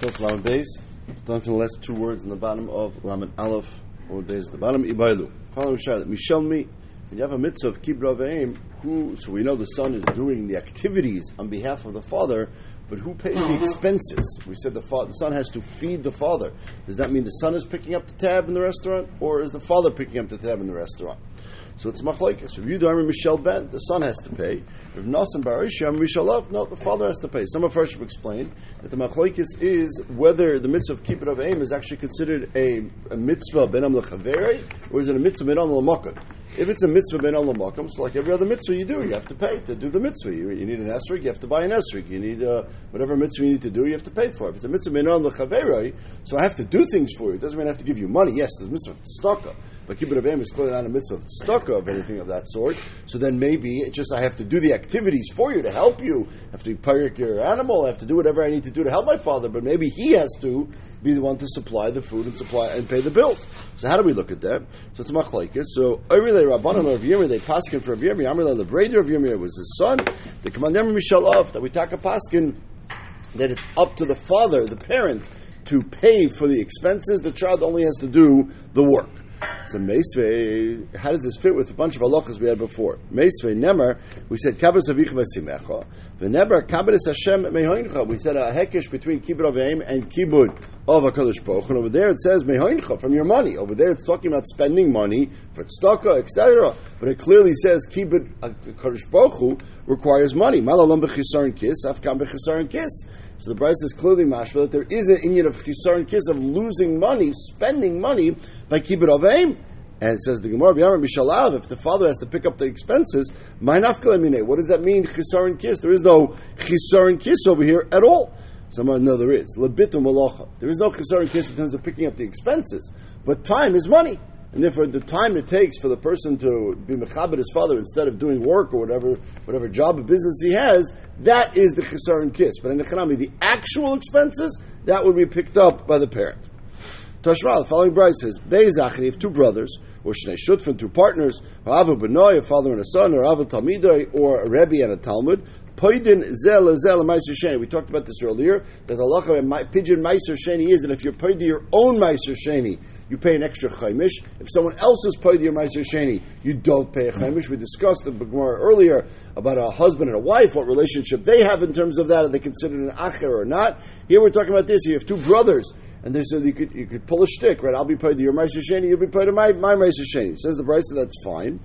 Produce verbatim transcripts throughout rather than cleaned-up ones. Tof Lamed Beis. Down to the last two words in the bottom of Lamed Aleph, or Beis at the bottom. Ibaylu. Following Shad. Mishal mi. When you have a mitzvah of Kibud Av V'Eim, who? So we know the son is doing the activities on behalf of the father, but who pays the expenses? We said the, fa- the son has to feed the father. Does that mean the son is picking up the tab in the restaurant, or is the father picking up the tab in the restaurant? So it's machloikis. If you do Amir Mishal Ben, the son has to pay. If nasan barish amir mishal lav, no, the father has to pay. Some of us have explained that the machloikis is whether the mitzvah of Kibud Av V'Eim is actually considered a, a mitzvah bein adam lechaveiro, or is it a mitzvah bein adam lamakom? If it's a mitzvah bein adam lamakom, so like every other mitzvah you do, you have to pay to do the mitzvah. You, you need an esrog, you have to buy an esrog. You need a... Uh, Whatever mitzvah you need to do, you have to pay for it. If it's a mitzvah bein adam lechaveiro, so I have to do things for you. It doesn't mean I have to give you money. Yes, there's a mitzvah of tzedaka, but Kibud Av V'Eim is clearly not a mitzvah of tzedaka of anything of that sort. So then maybe it's just I have to do the activities for you to help you. I have to park your animal. I have to do whatever I need to do to help my father. But maybe he has to be the one to supply the food and supply and pay the bills. So how do we look at that? So it's machlokes. So Oirei Rabbanan Rav Yirmiyah, they paskin for Rav Yirmiyah. Amar Rav Yirmiyah was his son. The commandment of Mishal Av that we take a paskin. That it's up to the father, the parent, to pay for the expenses. The child only has to do the work. So meisvei, how does this fit with a bunch of halachas we had before? Meisvei nemer, we said kabbalas avich v'simecha. The nemer kabbalas Hashem mehoincha. We said a hekesh between Kibud Av V'Eim and Kibud of Hakadosh Baruch Hu. And over there it says mehoincha from your money. Over there it's talking about spending money for tzedaka, et cetera. But it clearly says Kibud Hakadosh Baruch Hu requires money. Malalam b'chisaron kiss, afkam b'chisaron kiss. So the Bryce is clearly mashva that there is an inyan of chisaron kiss of losing money, spending money by Kibud Av V'Eim. And it says the Gemara, if the father has to pick up the expenses, what does that mean? Chisaron kiss. There is no chisaron kiss over here at all. Someone, no, there is. Lebitum malacha. There is no chisaron kiss in terms of picking up the expenses, but time is money. And therefore, the time it takes for the person to be mechabed his father instead of doing work or whatever whatever job or business he has, that is the chisaron kiss. But in economy, the actual expenses, that would be picked up by the parent. Tashma, the following bride says, Be'ezachri, if two brothers, or Shnei Shutfin, two partners, or Avu B'noi, a father and a son, or Avu Talmidoi, or a Rebbe and a Talmud, Poidin Zel Zel Maaser Sheni. We talked about this earlier, that the halacha of Pidyon Maaser Sheni is that if you're paid to your own Maaser Sheni, you pay an extra chaimish. If someone else is paid to your Maaser Sheni, you don't pay a chaimish. We discussed the Gemara earlier about a husband and a wife, what relationship they have in terms of that, are they considered an acher or not. Here we're talking about this, you have two brothers, and they said you could you could pull a shtick, right? I'll be paid to your Maaser Sheni, you'll be paid to my my Maaser Sheni. Says the Brisa, that's fine.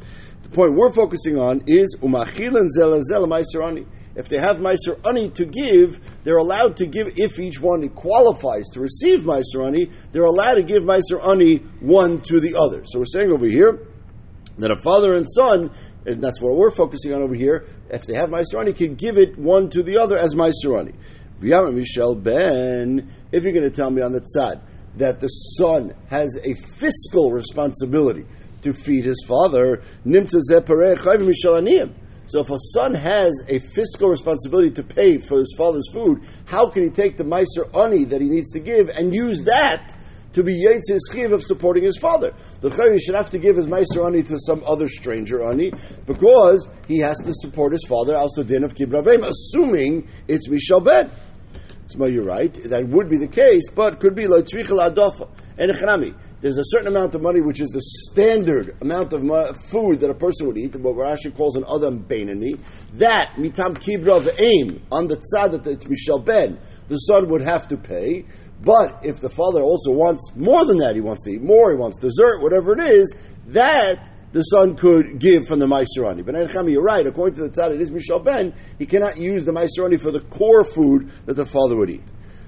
The point we're focusing on is umachilan zela zela maaser ani. If they have maaser ani to give, they're allowed to give. If each one qualifies to receive maaser ani, they're allowed to give maaser ani one to the other. So we're saying over here that a father and son, and that's what we're focusing on over here. If they have maaser ani, can give it one to the other as maaser ani. V'yamar Mishal Ben, if you're going to tell me on the tzad that the son has a fiscal responsibility to feed his father, so if a son has a fiscal responsibility to pay for his father's food, how can he take the maaser ani that he needs to give and use that to be yetzer chiv of supporting his father? The chayyim should have to give his maaser ani to some other stranger ani because he has to support his father. Also, din of Kibud Av V'Eim, assuming it's Mishal Ben. So you're right, that would be the case, but could be lo tzricha la'adofa and echanami. There's a certain amount of money which is the standard amount of mo- food that a person would eat, what Rashi calls an adam beinani. That, mitam Kibud Av V'Eim, on the tzad that it's Mishal Ben, the son would have to pay. But if the father also wants more than that, he wants to eat more, he wants dessert, whatever it is, that the son could give from the maaser ani. But Nachami, you're right, according to the tzad, it is Mishal Ben, he cannot use the maaser ani for the core food that the father would eat.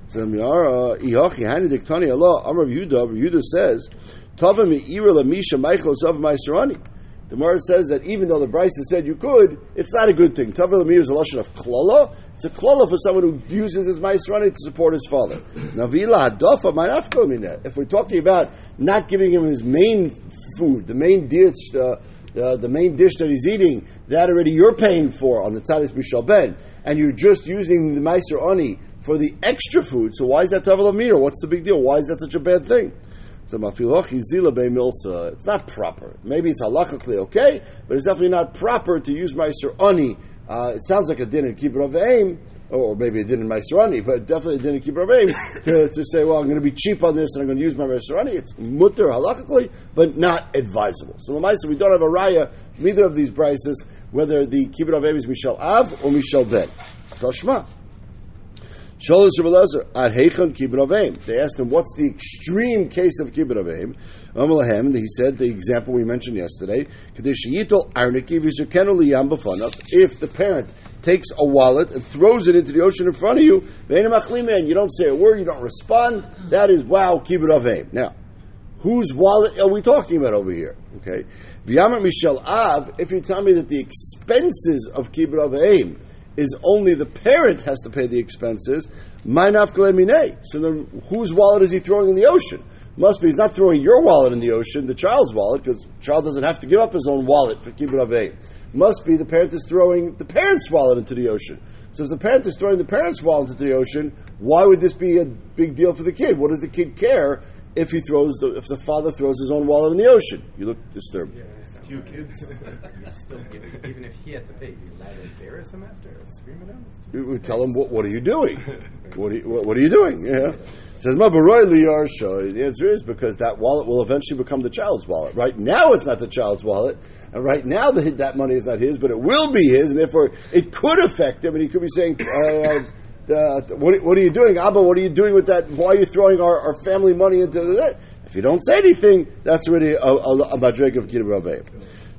So Amar Yehuda says, the Gemara says that even though the Brisa said you could, it's not a good thing. Tavah l'mir is a lashon of klala. It's a klala for someone who uses his maaser ani to support his father. If we're talking about not giving him his main food, the main dish, uh, uh, the main dish that he's eating, that already you're paying for on the tzadis mishal ben, and you're just using the maaser ani for the extra food, so why is that tavah l'mir? What's the big deal? Why is that such a bad thing? So it's not proper. Maybe it's halachically okay, but it's definitely not proper to use maaser ani. Uh, it sounds like a din in Kibud Av V'Eim, or maybe it did in maaser ani, but definitely didn't keep rabbeim, to, to say, well, I'm going to be cheap on this and I'm going to use my maaser ani. It's mutter halakhically, but not advisable. So l'maisa, we don't have a raya from either of these brises, whether the Kibud Av V'Eim is mishal av or mishal ben. Tashma. Shalom Shabbalazar, ad heichon Kibud Av V'Eim. They asked him, what's the extreme case of Kibud Av V'Eim? Amalahem, he said, the example we mentioned yesterday, if the parent takes a wallet and throws it into the ocean in front of you, you don't say a word, you don't respond, that is, wow, Kibud Av V'Eim. Now, whose wallet are we talking about over here? Okay. V'yamar mishal av, if you tell me that the expenses of Kibud Av V'Eim is only the parent has to pay the expenses, my nafka minei. So then whose wallet is he throwing in the ocean? Must be, he's not throwing your wallet in the ocean, the child's wallet, because the child doesn't have to give up his own wallet for Kibud Av V'Eim. Must be the parent is throwing the parent's wallet into the ocean. So if the parent is throwing the parent's wallet into the ocean, why would this be a big deal for the kid? What does the kid care if he throws the, if the father throws his own wallet in the ocean? You look disturbed. Yeah, two kids. Still give, even if he had to pay, you're allowed to embarrass him after or scream at him? You tell him, what, what are you doing? what, are you, what, what are you doing? Yeah. It says, Ma Baroy Liyar Shah. The answer is because that wallet will eventually become the child's wallet. Right now it's not the child's wallet, and right now the, that money is not his, but it will be his, and therefore it could affect him, and he could be saying, uh, Uh, what, what are you doing, Abba? What are you doing with that? Why are you throwing our, our family money into that? If you don't say anything, that's really a, a, a madrig of Kibud Av V'Eim.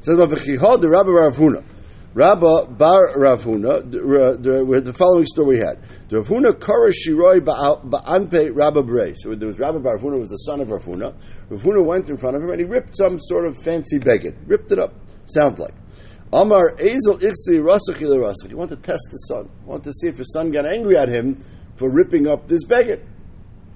Says about v'chichod the Rabbah Bar Rav Huna, Rabbah Bar Rav Huna. The following story we had: the Rav Huna Korah Shiroi Ba'anpe Rabbah Brei. So there was Rabbah Bar Rav Huna was the son of Rav Huna. Rav Huna went in front of him and he ripped some sort of fancy begad, ripped it up. Sound like. Amar Ezel Ichsi Rasach Il Rasach. He wanted to test the son. He wanted to see if his son got angry at him for ripping up this begad.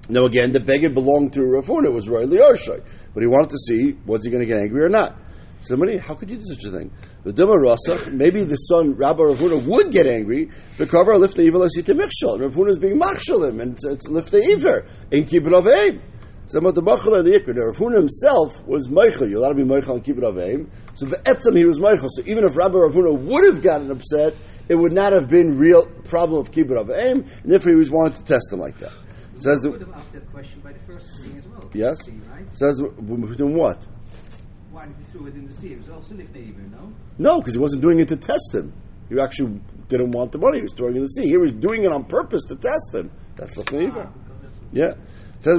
Now again, the begad belonged to Rav Huna. It was Roy Liyoshai. But he wanted to see, was he going to get angry or not? Somebody, how could you do such a thing? Maybe the son, Rabbi Rav Huna, would get angry because lifnei iver l'sita michshal. Rav Huna is being machshalim, and it's, it's lifnei iver in Kibud Av V'Eim. So the Machal the Yikra, Rav Huna himself was Meichel. You're allowed to be Meichel on Kibud Av V'Eim. So Be'etzem he was Meichel. So even if Rabbi Rav Huna would have gotten upset, it would not have been real problem of Kibud Av V'Eim. And therefore he was wanted to test him like that. Says the, would have asked that question by the first thing as well. Yes. Thing, right? Says then what? Why did he throw it in the sea? It was also lifnei iver, no? No, because he wasn't doing it to test him. He actually didn't want the money. He was throwing it in the sea. He was doing it on purpose to test him. That's lifnei iver. Ah, yeah. How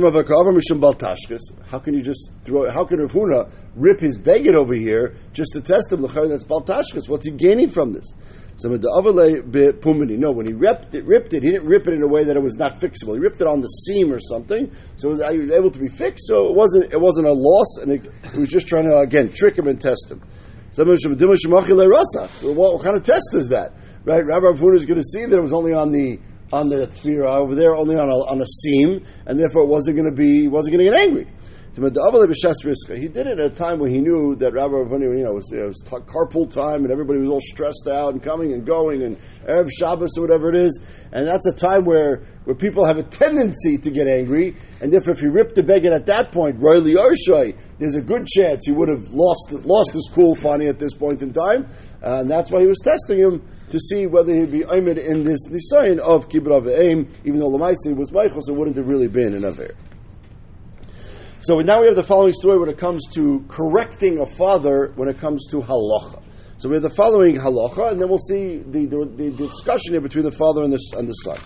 can you just throw? How can Rav Huna rip his beged over here just to test him? That's Bal Tashkis. What's he gaining from this? No, when he ripped it, ripped it, he didn't rip it in a way that it was not fixable. He ripped it on the seam or something, so it was able to be fixed. So it wasn't. It wasn't a loss, and it, it was just trying to again trick him and test him. So what, what kind of test is that? Right, Rabbi Rav Huna is going to see that it was only on the. on the tefira over there, only on a, on a seam, and therefore it wasn't going to be, wasn't going to get angry. He did it at a time when he knew that Rabbi Rav Huna, you know, it was, it was t- carpool time, and everybody was all stressed out and coming and going, and Erev Shabbos or whatever it is, and that's a time where where people have a tendency to get angry, and therefore if he ripped the beged at that point, Roy Liyoshai, there's a good chance he would have lost lost his cool funny at this point in time, uh, and that's why he was testing him to see whether he'd be oimed in this nisayon of Kibud Av V'Eim, even though Lamaisi was Michael, so it wouldn't have really been an aver. So now we have the following story when it comes to correcting a father when it comes to halacha. So we have the following halacha, and then we'll see the, the, the discussion here between the father and the, and the son.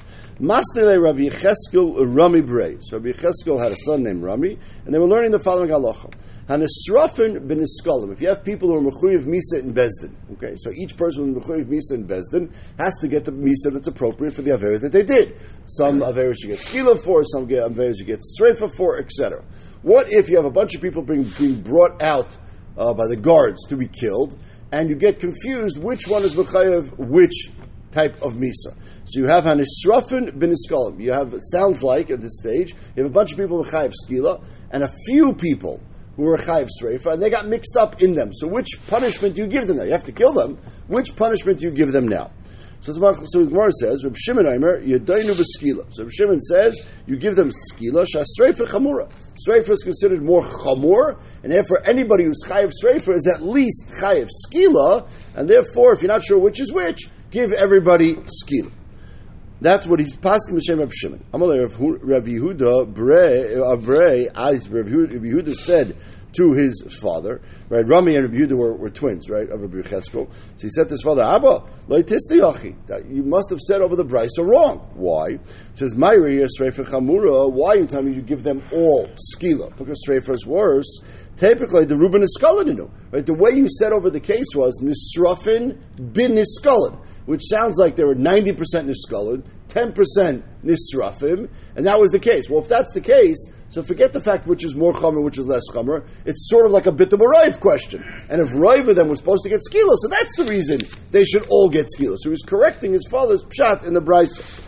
Masnei Rabbi Cheskel Rami Brei. So Rabbi Cheskel had a son named Rami, and they were learning the following halacha. Nisrofin bin Niskelan. If you have people who are mechuyev Misa in Bezdin, okay, so each person who's mechuyev Misa in Bezdin has to get the Misa that's appropriate for the Averis that they did. Some Averis you get skilah for, some Averis you get Srefa for, et cetera. What if you have a bunch of people being, being brought out uh, by the guards to be killed, and you get confused which one is mechayev, which type of misa? So you have hanisrafin bin iskalim. You have, it sounds like at this stage, you have a bunch of people mechayev skila, and a few people who were chayev sreifa, and they got mixed up in them. So which punishment do you give them now? You have to kill them. Which punishment do you give them now? So the Gemara says, Reb Shimon Aimer, Yadainu b'skila. So Reb Shimon says, you give them skila, shasreifa chamura. Sreifa is considered more chamur, and therefore anybody who's chayiv sreifa is at least chayiv skila, and therefore if you're not sure which is which, give everybody skila. That's what he's pasking Hashem Rav Shimon. Amalei Rav Yehuda Brei Avrei As Rav Yehuda said to his father, right? Rami and Rabbi Yehuda were, were twins, right? Of Rabbi Cheskel. So he said to his father, Abba, you must have said over the brisa wrong. Why? It says, why are you telling me you give them all skilah? Because Srefa is worse. Typically, the Reuben is Niskelan, right? The way you said over the case was Nisrofin bin Niskelan, which sounds like there were ninety percent Niskelan, ten percent Nisrofim, and that was the case. Well, if that's the case, so forget the fact which is more chomer, which is less chomer. It's sort of like a bit of a Raiv question. And if Raiv of them was supposed to get skila, so that's the reason they should all get skila. So he's correcting his father's pshat in the brisa.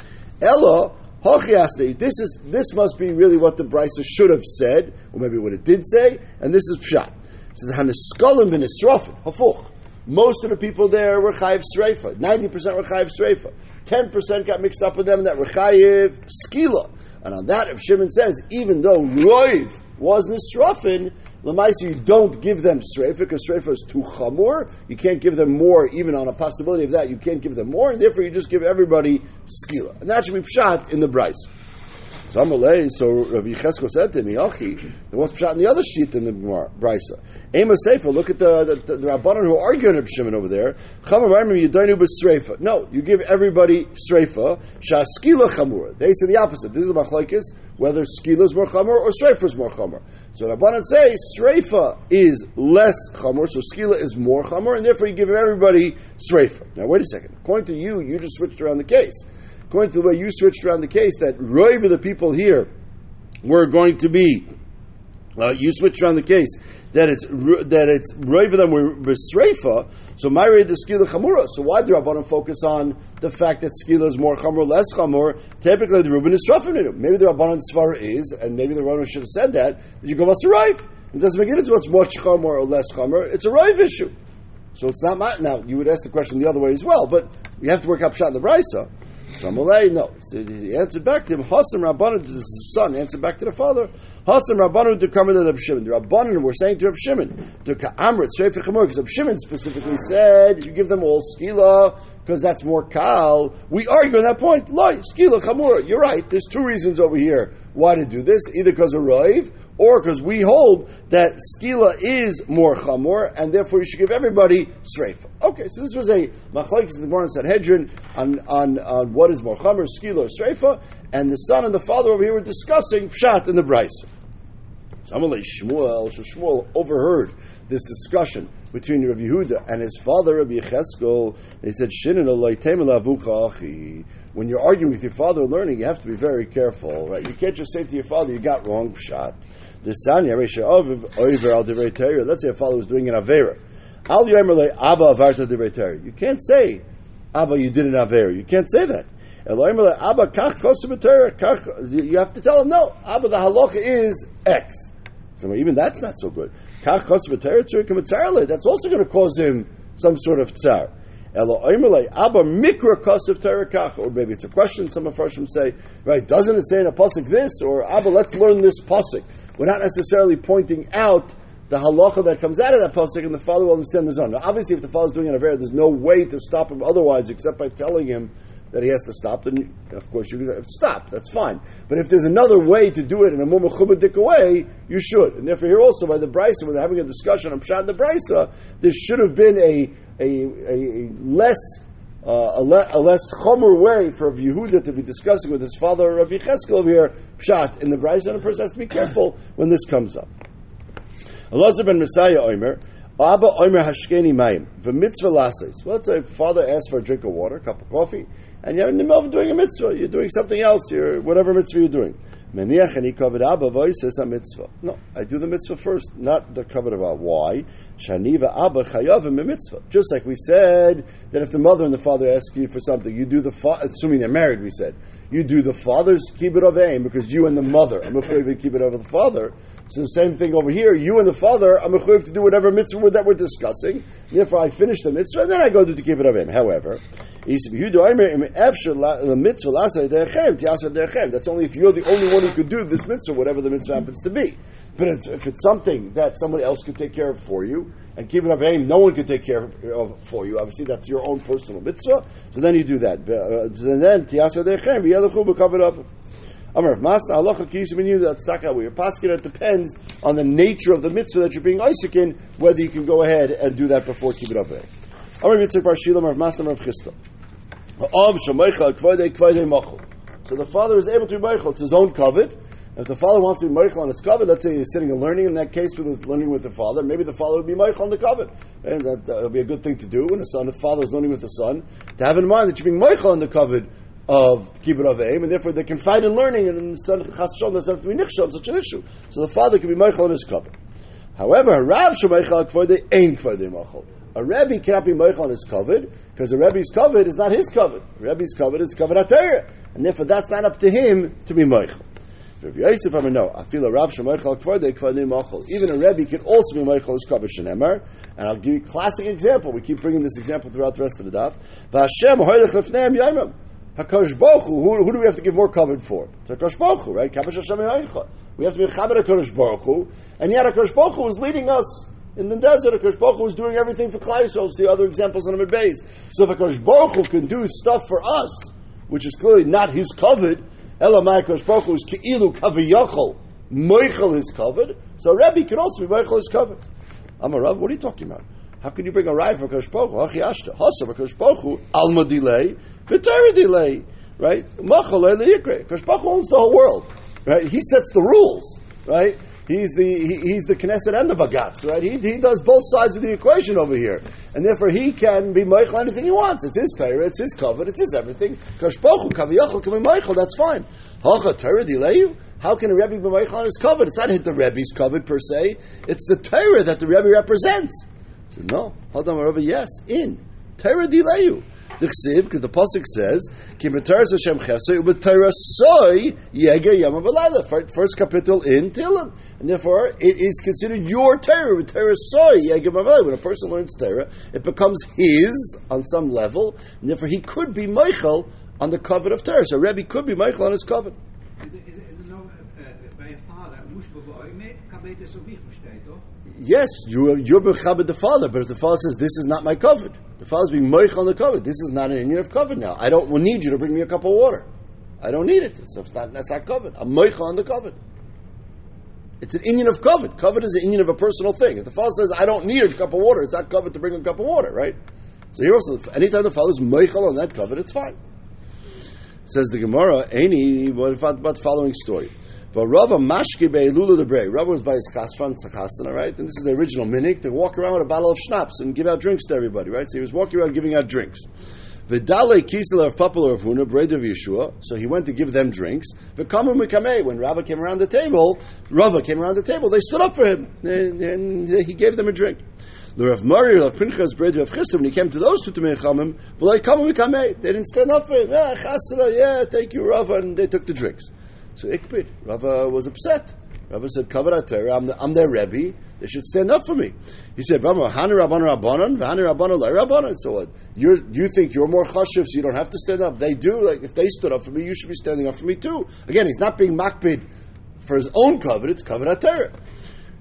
Ella, hochiasne, this is this must be really what the brisa should have said, or maybe what it did say, and this is pshat. It says, haniskolin bin esrofin, hafuch. Most of the people there were chayiv sreifa. ninety percent were chayiv sreifa. ten percent got mixed up with them that were chayiv skila. And on that, if Shimon says, even though Roiv was Nisrofin, Lamaisa, you don't give them Srefa, because Srefa is too chamor. You can't give them more, even on a possibility of that, you can't give them more, and therefore you just give everybody Skila. And that should be Pshat in the Bryce. So Amalei, so Rabbi Cheskel said to me, Achi, there was Pshat in the other sheet in the Brisa. Ema Seifa, look at the, the, the, the Rabbanon who are arguing with Shimon over there. No, you give everybody Sreifa. Shah Skila Chamura. They say the opposite. This is the machloikis, whether Skila is more Chamur or Sreifa is more Chamur. So Rabbanon say Sreifa is less Chamur, so Skila is more Chamur, and therefore you give everybody Sreifa. Now wait a second. According to you, you just switched around the case. According to the way you switched around the case, that Roiv of the people here were going to be, uh, you switched around the case, that it's that it's Roiv of them were, were Sreifa, so my Roiv the Skila Chamura. So why do Rabbanim focus on the fact that Skila is more Chamur, less Chamur? Typically the Reuben is Srafim in it. Maybe the Rabbanim's Svar is, and maybe the Rabbanim should have said that, that you go what's a Roiv. It doesn't make a difference what's more Chamur or less Chamur, it's a Roiv issue. So it's not my, now you would ask the question the other way as well, but we have to work out Pshat in the Brisa. Samalei, no. So he answered back to him, Hasam Rabbanu, this is the son, answered back to the father, Hasam Rabbanu to come into the Shimon. The Rabbanan were saying to Reb Shimon, to Ka'amrit, straight for Chamor, because Reb Shimon specifically said, you give them all skila, because that's more kal. We argue on that point, Loi, skila, chamor, you're right, there's two reasons over here why to do this, either because of Roiv, or because we hold that skila is more chamor, and therefore you should give everybody sreifa. Okay, so this was a machloikis in the Gemara Sanhedrin on, on, on what is more chamor, skila or sreifa, and the son and the father over here were discussing pshat in the brisa. So Amalei Shmuel, so Shmuel overheard this discussion between Rabbi Yehuda and his father, Rabbi Cheskel, and he said, Shinin alaytem alavucha achi. When you're arguing with your father and learning, you have to be very careful, right? You can't just say to your father, you got wrong pshat. Let's say a father was doing an avera. Al yomer le'aba avarta divrei Torah. You can't say, Abba, you did an avera. You can't say that. You have to tell him, no, Abba, the halacha is X. So even that's not so good. That's also going to cause him some sort of tsar. Or maybe it's a question, some of Farshim say, right, doesn't it say in a pasuk this? Or Abba, let's learn this pasuk. We're not necessarily pointing out the halacha that comes out of that pasuk, and the father will understand the zon. Now, obviously, if the father's doing an avera, there's no way to stop him otherwise except by telling him that he has to stop, then of course you can stop, that's fine. But if there's another way to do it in a more mechubadik way, you should. And therefore here also by the Brisa, when they're having a discussion on Pshat the Brisa, there should have been a a, a, a less uh, a, le, a less chomer way for Rabbi Yehuda to be discussing with his father Rabbi Cheskel here, Pshat in the Brisa, and a person has to be careful when this comes up. Elazar ben Messiah Omer, Abba Omer Hashkeni Mayim, V'mitzvah Lases. Well, let's say father asks for a drink of water, a cup of coffee, and you're in the middle of doing a mitzvah. You're doing something else. You're whatever mitzvah you're doing. Meniach ani kavod Abba voices a mitzvah. No, I do the mitzvah first, not the kavod Abba. Why? Shaniva Abba chayavim a mitzvah. Just like we said that if the mother and the father ask you for something, you do the fa- assuming they're married. We said you do the father's Kibud Av V'Eim because you and the mother are mechuyev to keep it over the father. So the same thing over here. You and the father are mechuyev to do whatever mitzvah that we're discussing. Therefore, I finish the mitzvah and then I go do the Kibud Av V'Eim. However. That's only if you're the only one who could do this mitzvah, whatever the mitzvah happens to be. But if it's something that someone else could take care of for you, and Kibud Av V'Eim, no one can take care of for you. Obviously, that's your own personal mitzvah. So then you do that. And then Tiasa Deichem Yelachu B'Kavod Av. Amar Masna Halacha Kiyushu Minu That Tzedaka. Where your pasuk, it depends on the nature of the mitzvah that you're being Isaac in, whether you can go ahead and do that before Kibud Av V'Eim. Amar Mitzvah Parshilam Rav Masna Rav Cheskel. Ha'am Shamaycha K'vadei K'vadei Machul. So the father is able to be meichel. It's his own kavod. If the father wants to be meichel on his kavod, let's say he's sitting and learning, in that case, with learning with the father, maybe the father would be meichel on the kavod. And that uh, would be a good thing to do when a son, the father is learning with the son, to have in mind that you're being meichel on the kavod of Kibud Av V'Eim, and therefore they can fight in learning, and the son chas v'shalom doesn't have to be nichshel on such an issue. So the father can be meichel on his kavod. However, Rav Shemeichel K'vodei Ein K'vodei Machol. A Rebbe cannot be meichel on his kavod, because a Rebbe's kavod is not his kavod. A Rebbe's kavod is kavod HaTorah, and therefore that's not up to him to be meichel. Rabbi Yosef, I mean, no. Even a Rebbe can also be meichel as kavod shenemar, and I'll give you a classic example. We keep bringing this example throughout the rest of the daf. V'Hashem hoylech lifneim yaimim. HaKadosh Baruch Hu, who do we have to give more kavod for? To HaKadosh Baruch Hu, right? Kavod Hashem yoincha. We have to be chaber HaKadosh Baruch Hu, and yet HaKadosh Baruch Hu is leading us in the desert. HaKadosh Baruch Hu is doing everything for Klai Yisrael. The other examples on the Midbeis. So if HaKadosh Baruch Hu can do stuff for us, which is clearly not his covet, Elamai HaKadosh Baruch Hu is ke'ilu kaviyachol, meichel his covet, so Rebbe can also be meichel his covet. Amar Rav, what are you talking about? How can you bring a riot from HaKadosh Baruch Hu? Hachi ashta, hasa HaKadosh Baruch Hu, alma delay, v'tayra delay, right? Machalei le'yikre. HaKadosh Baruch Hu owns the whole world, right? He sets the rules, right? He's the he, he's the Knesset and the Bagatz, right? He he does both sides of the equation over here, and therefore he can be meichel anything he wants. It's his Torah, it's his covenant, it's his everything. Kashpochu kaviyachol can be meichel. That's fine. Hacha Torah dileyu. How can a Rebbe be meichel on his covenant? It's not hit the Rebbe's covenant per se. It's the Torah that the Rebbe represents. So no, Hadam Rebbe, yes, in Torah dileyu. Because the pasuk says, right? First capital in Tehillim, and therefore it is considered your Torah. When a person learns Torah, it becomes his on some level, and therefore he could be meichel on the covenant of Torah. So Rebbe could be meichel on his covenant. Yes, you're you're bechabed the father, but if the father says this is not my covenant, the father's being moich on the covenant. This is not an union of covenant now. I don't need you to bring me a cup of water. I don't need it. So it's not that's not covenant. I'm moich on the covenant. It's an union of covenant. Covenant is an union of a personal thing. If the father says I don't need a cup of water, it's not covenant to bring a cup of water, right? So here also, anytime the father's moich on that covenant, it's fine. Says the Gemara, any what about the following story? Rava was by his chasvan, chasana, right? And this is the original minhag to walk around with a bottle of schnapps and give out drinks to everybody, right? So he was walking around giving out drinks. V'dalei kisel of Papa of Huna, bread of Yeshua. So he went to give them drinks. V'kamu mikamei. When Rava came around the table, Rava came around the table. They stood up for him, and, and he gave them a drink. The Rav Mari of Pinchas bread of Chistam. When he came to those two to mechamim, v'kamu mikamei. They didn't stand up for him. Yeah, chasana. Yeah, thank you, Rava. And they took the drinks. So Ikbid, Rava was upset. Rava said, Kavod HaTorah, I'm, the, I'm their Rebbe, they should stand up for me. He said, Rava, Hanu Rabban Rabbanon, V'Hanu Rabbanon Lai Rabbanon. So what? You're, you think you're more chashiv, so you don't have to stand up. They do. Like, if they stood up for me, you should be standing up for me too. Again, he's not being makbid for his own Kavod, it's Kavod HaTorah.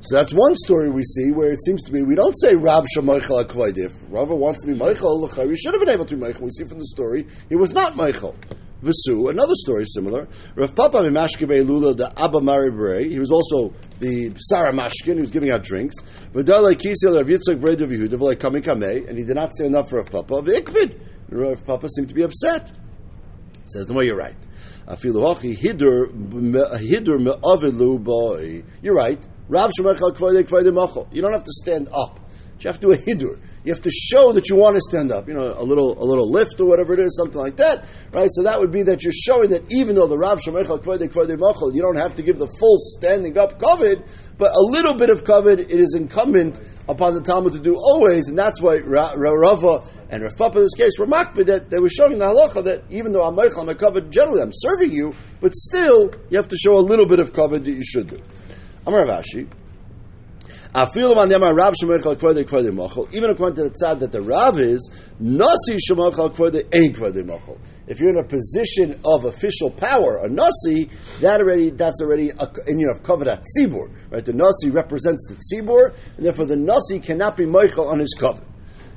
So that's one story we see where it seems to be, we don't say Rav Shemeichel HaKvaydi. If Rava wants to be Meichel, he should have been able to be Meichel. We see from the story, he was not Meichel. Vesu, another story similar. Rav Papa Mimashkebe Lula the Abba Mari Bray. He was also the Sarah Mashkin. He was giving out drinks. V'dalei kisel Rav Yitzchak Bray Davihu V'lei Kami Kamei, and he did not stand up for Rav Papa. V'ikvid, Rav Papa seemed to be upset. Says the way you're right. Afilu hachi hidur hidur me'avelu boy. You're right. Rav Shemeichel K'vodei K'vodei Machol. You don't have to stand up. You have to do a hidur. You have to show that you want to stand up. You know, a little a little lift or whatever it is, something like that, right? So that would be that you're showing that even though the Rav Shemeichel K'vodei K'vodei Machol, you don't have to give the full standing up kavod, but a little bit of kavod, it is incumbent upon the Talmud to do always, and that's why Ra- Ra- Rava and Rav Papa in this case were makbid that they were showing in the halacha that even though I'm meichel, I'm a kavod, generally I'm serving you, but still you have to show a little bit of kavod that you should do. Amar Ravashi. Even according to the tzad that the Rav is, Nasi shemochal kvode ein kvode mochal. If you're in a position of official power, a Nasi, that already that's already a, in your kavod tzibur, right? The Nasi represents the tzibur, and therefore the Nasi cannot be mochal on his kavod.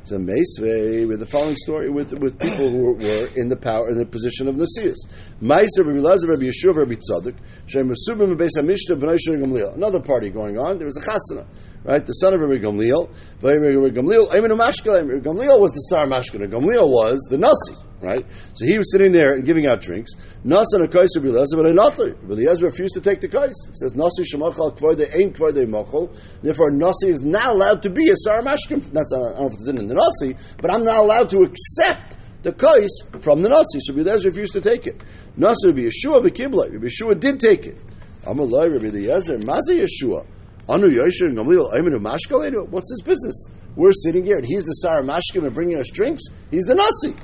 It's a meisvei with the following story with with people who were, were in the power in the position of nasius. Meiser Rabbi Lazar Rabbi Yeshua Rabbi Tzadok Shem Resubim Beis Hamishna Bnei Shur Gamliel. Another party going on. There was a chasana, right? The son of Rabbi Gamliel. Rabbi Gamliel. Eimenu Mashkel. Gamliel was the star Mashkel. Gamliel was the nasi, right? So he was sitting there and giving out drinks. Nasan akais Rabbi Lazar but another Rabbi Lazar refused to take the kais. He says nasi shemachal kvode ein kvode machal. Therefore nasi is not allowed to be a star Mashkel. That's I don't know if it didn't. The Nasi, but I'm not allowed to accept the kais from the Nasi. So Rabbi Eliezer refused to take it. Nasi Rabbi Yeshua v'kiblei. Rabbi Yeshua did take it. Amalei Rabbi Eliezer. Mazeh Yeshua. Anu Yosher and Gamliel. Eimenu Mashkel. What's his business? We're sitting here and he's the Sar Mashkim and bringing us drinks. He's the Nasi.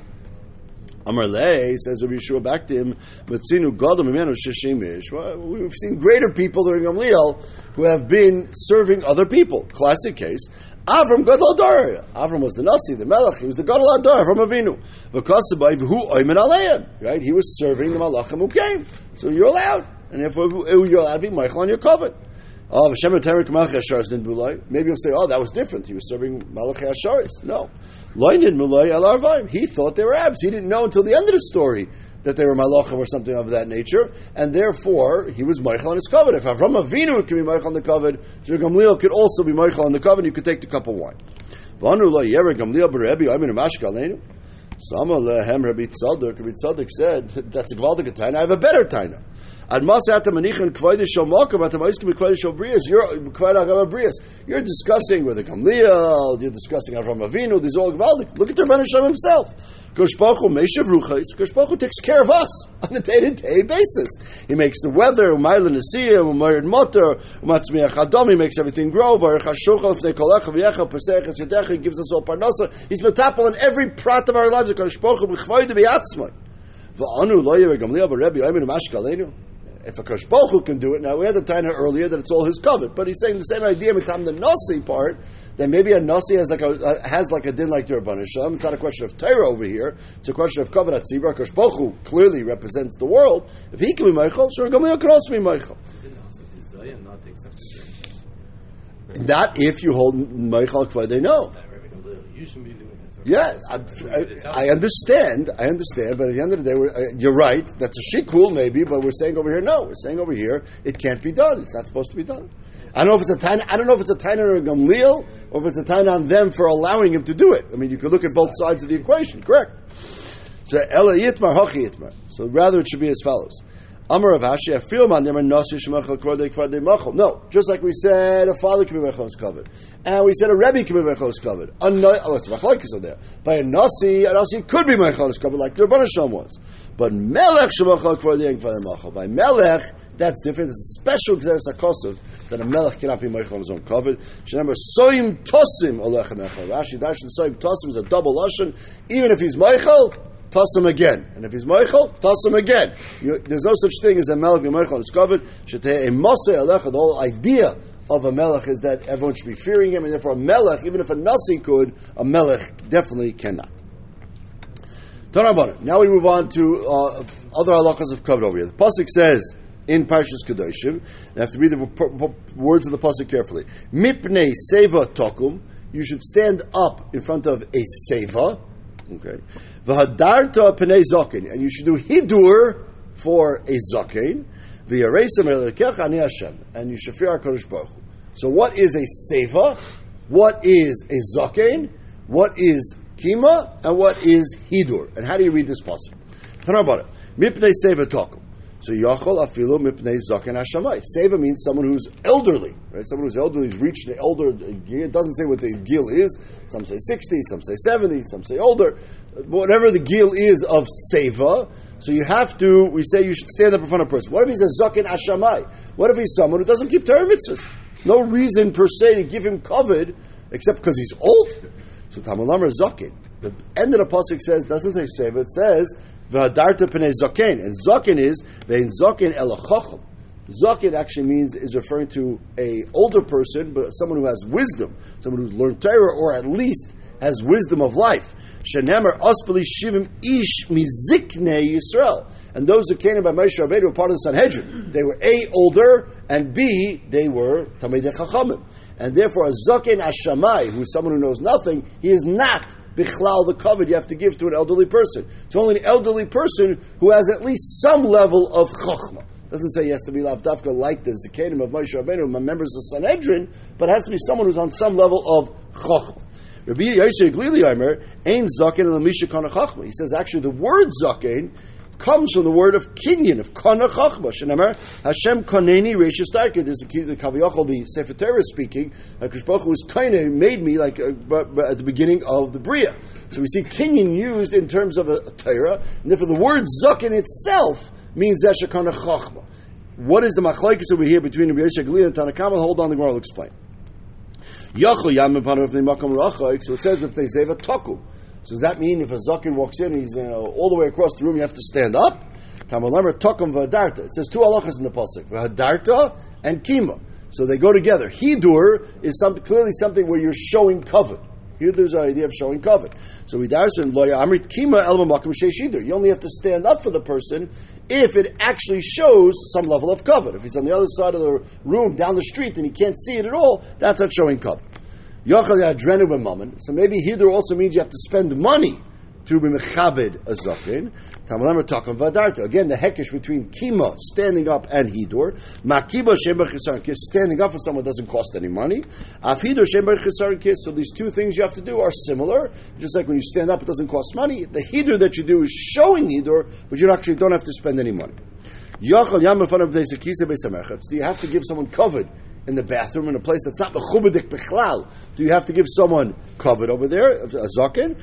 Amalei says Rabbi Yeshua back to him. Matzinu Gadol Mimenu Sheshimish. We've seen greater people than Gamliel who have been serving other people. Classic case. Avram Gadol Adar. Avram was the Nasi, the Melech. He was the Gadol Adar from Avinu. Because who Oymen Aleim, right? He was serving the Malachim who came. So you're allowed, and therefore you're allowed to be Michael on your covenant. Oh, Hashem Terik Malachei Hashareis didn't belay. Maybe you'll say, oh, that was different. He was serving Malachei Hashareis. No, Loinid Malay Al Arvaim. He thought they were Arabs. He didn't know until the end of the story that they were Malachim or something of that nature, and therefore he was Meichel on his covet. If Avram Avinu could be Meichel on the covet, Gamliel could also be Meichel on the covet, and you could take the cup of wine. Rabbi Tzadok said, that's a Gvaldik Taina, I have a better Taina. You're you're discussing with the Gamliel, you're discussing Avram Avinu, these all Gvaldik. Look at the Rebbeinu Shem himself. Kosh Baruch Meishav Ruchais. Kosh Baruch takes care of us on a day-to-day basis. He makes the weather. Umayla Nasiya, Umayla Motor, Umatzmiach Adom. He makes everything grow. Varech HaShochal, Fnei Kolach, V'yecha, Pesach, Yotecha. He gives us all Parnasa. He's metapel on every prat of our lives. Kosh Baruch B'chvoide B'yatzma. V'anu lo yeveh Gamliel B'Rebbe Yoimenu Mashkalenu. If a Kosh Baruch can do it, now we had the Taina earlier that it's all his covet, but he's saying the same idea with the Nasi part. Then maybe a Nasi has like a has like a din like the Rabban Hashem. It's not a question of Torah over here. It's a question of Kavod HaTzibur. Kosh Baruch clearly represents the world. If he can be Michael, sure Gamliel can also be Michael. Not if you hold Michael Kvadei no. You shouldn't be doing it. Yes, I, I, I understand. I understand, but at the end of the day, we're, uh, you're right. That's a shikul, maybe, but we're saying over here, no. We're saying over here, it can't be done. It's not supposed to be done. I don't know if it's a tain. I don't know if it's a tain on Gamliel or if it's a tain on them for allowing him to do it. I mean, you could look at both sides of the equation. Correct. So Ela Yitmar Hachi Yitmar. So rather, it should be as follows. Amar Rav Hashi, I feel man, Nasi Shemachal Kvadei Kvadei Machal. No, just like we said, a father can be Mechal is covered. And we said a Rebbe can be Mechal is covered. A no- oh, it's machloikis over there. By a Nasi, a Nasi could be Mechal is covered, like the Rabban Hashem was. But Melech Shemachal Kvadei Kvadei Machal. By Melech, that's different. It's a special Gzeres HaKosov that a Melech cannot be Mechal on his own covered. Shenamar Soim Tosim Olech Mechal. Rashi Darshan Soim Tosim is a double Lashon. Even if he's Mechal, toss him again. And if he's Meichel, toss him again. You, there's no such thing as a Melech and Meichel. It's covered. The whole idea of a Melech is that everyone should be fearing him, and therefore a Melech, even if a Nasi could, a Melech definitely cannot. Now we move on to uh, other halachas of covered over here. The Pasuk says, in Parshas Kedoshim, you have to read the p- p- words of the Pasuk carefully. Mipnei seva tokum. You should stand up in front of a seva. Okay. V'hadarta p'nei zaken. And you should do hidur for a zaken. V'yareisem elokech ani Hashem. And you should fear HaKadosh Baruch Hu. So what is a seva? What is a zaken? What is kima? And what is hidur? And how do you read this pasuk? Tana bara. Mipnei seva takum. So yachol afilu mipnei zaken hashamai. Seva means someone who's elderly, right? Someone who's elderly has reached the elder. It doesn't say what the gil is. Some say sixty, some say seventy, some say older. Whatever the gil is of seva, so you have to. We say you should stand up in front of a person. What if he's a zaken hashamai? What if he's someone who doesn't keep Torah mitzvahs? No reason per se to give him kavod except because he's old. So tamalamar zaken. The end of the pasuk says doesn't say seva. It says. V'hadarta p'nei zaken, and zaken is ve'in zaken el hacham. Zaken actually means, is referring to a older person, but someone who has wisdom, someone who's learned Torah, or at least has wisdom of life. Shenamer ospeli shivim ish miziknei Yisrael. And those who came in by Moshe Rabbeinu were part of the Sanhedrin. They were A, older, and B, they were Tamidei Chachamim. And therefore, a Zaken Hashamai, who is someone who knows nothing, he is not Bichlal the covet you have to give to an elderly person. It's only an elderly person who has at least some level of Chachma. Doesn't say he has to be Lav Dafka like the Zakenim of Moshe Rabbeinu, members of the Sanhedrin, but has to be someone who's on some level of Chachma. Rabbi Yeshua HaGlili Omer, Ein Zaken L'misha Kana Chachma. He says actually the word Zaken comes from the word of Kinyin, of Kana Chachma. Shenemer, Hashem Kaneni Reish Estarka. There's the, the Kaviyachal, the Sefer Torah speaking, Hakadosh Baruch Hu was Kaineh, made me like uh, b- b- at the beginning of the Bria. So we see Kinyin used in terms of a, a Torah, and therefore the word Zaken itself means Zesha Kana Chachma. What is the machloikis over here between Rabbi Yeshua HaGlili and Tanakama? Hold on, the Gemara will explain. So it says if they save a taku. So does that mean if a zaken walks in, he's you know, all the way across the room, you have to stand up? It says two halachas in the pasuk, v'hadarta and kima. So they go together. Hidur is some, clearly something where you're showing covet. Here there's an idea of showing covet. So we darshan lo ya'amrit kima el b'makom sheishidur. You only have to stand up for the person if it actually shows some level of covet. If he's on the other side of the room, down the street, and he can't see it at all, that's not showing covet. Yochel ya'adrenu b'mammon. So maybe hidur also means you have to spend money to be mechabed a zaken. Tamalamar takom v'adarta. Again, the hekesh between kima, standing up, and hidur. Makiba shem b'chisaron kiss. Standing up for someone doesn't cost any money. Af hidur shem b'chisaron kiss. So these two things you have to do are similar. Just like when you stand up, it doesn't cost money. The hidur that you do is showing hidur, but you actually don't have to spend any money. Yochel yam in front of deizakisa b'samerchatz. Do you have to give someone covet in the bathroom, in a place that's not mechubadik bechlal? Do you have to give someone covet over there, a zaken?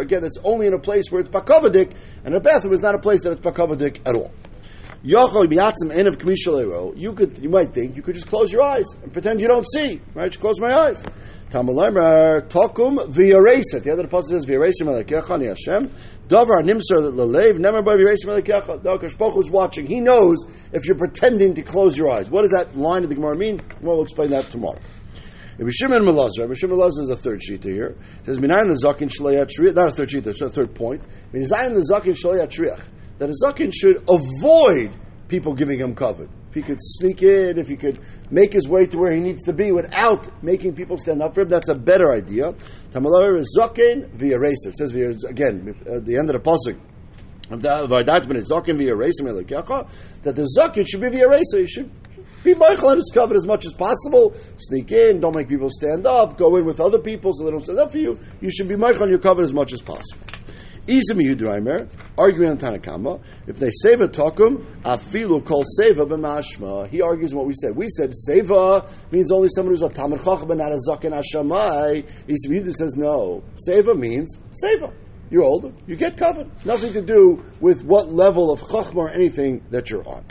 Again, it's only in a place where it's bakovadik, and a bathroom is not a place that it's bakovadik at all. You could, you might think, you could just close your eyes and pretend you don't see. Right? Just close my eyes. Tamalaymar takum v'yareset. The other apostle says v'yareset malakechani Hashem. Davar nimser lelev nemer by v'yareset malakechani. The Kashpoch is watching. He knows if you're pretending to close your eyes. What does that line of the Gemara mean? We'll explain that tomorrow. Rabbi Shimon Melazar. Rabbi Shimon Melazar is the third sheet here. It says minayin the zakin shleiyat shriach. Not a third sheet. That's a third point. Minayin the zakin shleiyat shriach. That a zaken should avoid people giving him covet. If he could sneak in, if he could make his way to where he needs to be without making people stand up for him, that's a better idea. Tamalavar is zaken v'yareis. It says again at the end of the pasuk of our document is zaken v'yareis melekacha, that the zaken should be v'yareis. He should be meichel on his covet as much as possible. Sneak in, don't make people stand up. Go in with other people so they don't stand up for you. You should be meichel on your covet as much as possible. Isa Mehudraimar, arguing on Tanakama, if they seva takum, afilu kol seva b'mashma. He argues what we said. We said seva means only someone who's a Talmid Chacham, not a Zaken Hashamai. Isa Mehudraimar says no. Seva means seva. You're older, you get covered. Nothing to do with what level of Chachma or anything that you're on.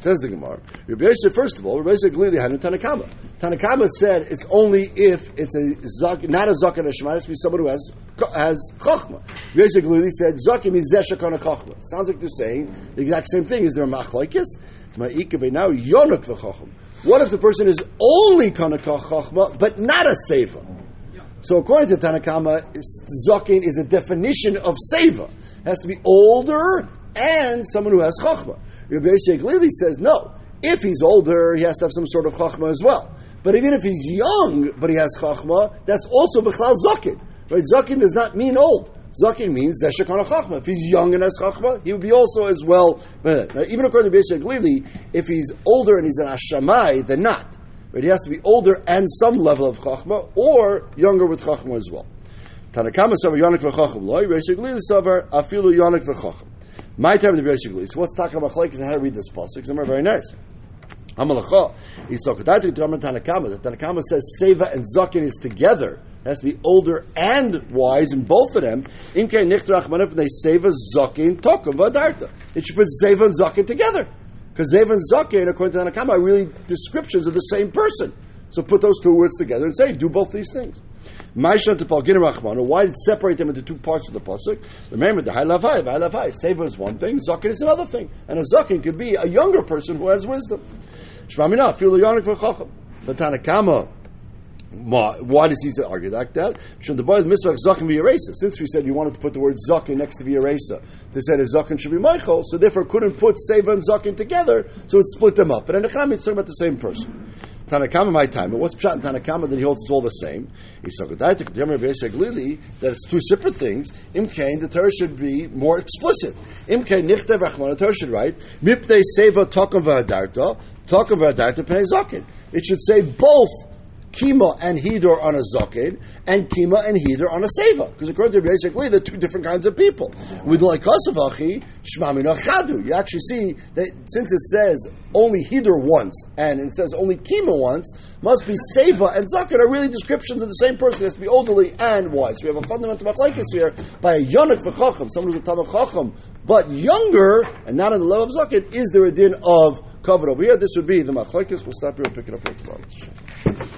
Says the Gemara. Rabbi Yosef, first of all, Rabbi Yosef clearly had no Tanakama. Tanakama said it's only if it's a Zak, not a Zaken Hashamai, it has to be someone who has has Chachma. Rabbi Yosef clearly said Zaken means Zesha Kana Chachma. Sounds like they're saying the exact same thing. Is there a machloikis? What if the person is only Kana Chachma but not a Seva? So according to Tanakama, Zaken is a definition of Seva. It has to be older and someone who has Chachma. Rabbi Yosi HaGlili says, no, if he's older, he has to have some sort of Chachma as well. But even if he's young, but he has Chachma, that's also B'chlal Zaken. Right? Zaken does not mean old. Zaken means Zesha Kana Chachma. If he's young and has Chachma, he would be also as well. Right? Even according to Rabbi Yosi HaGlili, if he's older and he's an Hashamai, then not. Right? He has to be older and some level of Chachma, or younger with Chachma as well. Tanakama Savar Yonik V'Chacham Loi, Rabbi Yosi HaGlili Savar Afilu Yonik V'Chacham. My time to be Rishigli. So what's talking about machloikis and how to read this pasuk? It's very nice. Hamalacha. Tanakama. The Tanakama says seva and zaken is together. It has to be older and wise in both of them. Im kei nichtrach manif they seva zaken tokum v'adarta. It should put seva and zaken together because seva and zaken, according to Tanakama, are really descriptions of the same person. So put those two words together and say do both these things. Why did it separate them into two parts of the pasuk? Remember, the ha'lavai, ha'lavai, seva is one thing, zaken is another thing, and a zaken could be a younger person who has wisdom. Shmamina, feel the yonik for chacham, for Tanakama. Why does he argue like that? Since we said you wanted to put the word zaken next to the eraser, they said a zaken should be meichel, so therefore couldn't put seva and zaken together, so it split them up. But in Echami, it's talking about the same person. Tanakama, my time. But what's pshat in Tanakama that he holds it's all the same? He's talking about that it's two separate things. Imkain, the Torah should be more explicit. Imkain, nichtav rachman, the Torah should write miptei seva tokum v'adarta, tokum v'adarta pnei zaken. It should say both Kima and Hidor on a Zaken, and Kima and Hidor on a Seva. Because according to Rabbi Yosi HaGlili, they're two different kinds of people. With like Kasavachi, Shmamina Chadu. You actually see that since it says only Hidor once, and it says only Kima once, must be Seva and Zaken are really descriptions of the same person. It has to be elderly and wise. So we have a fundamental machloikis here by a Yonik V'Chacham, someone who's a Tamach Chacham, but younger, and not on the level of Zaken, is there a din of Kavod over here? This would be the machloikis. We'll stop here and pick it up right tomorrow.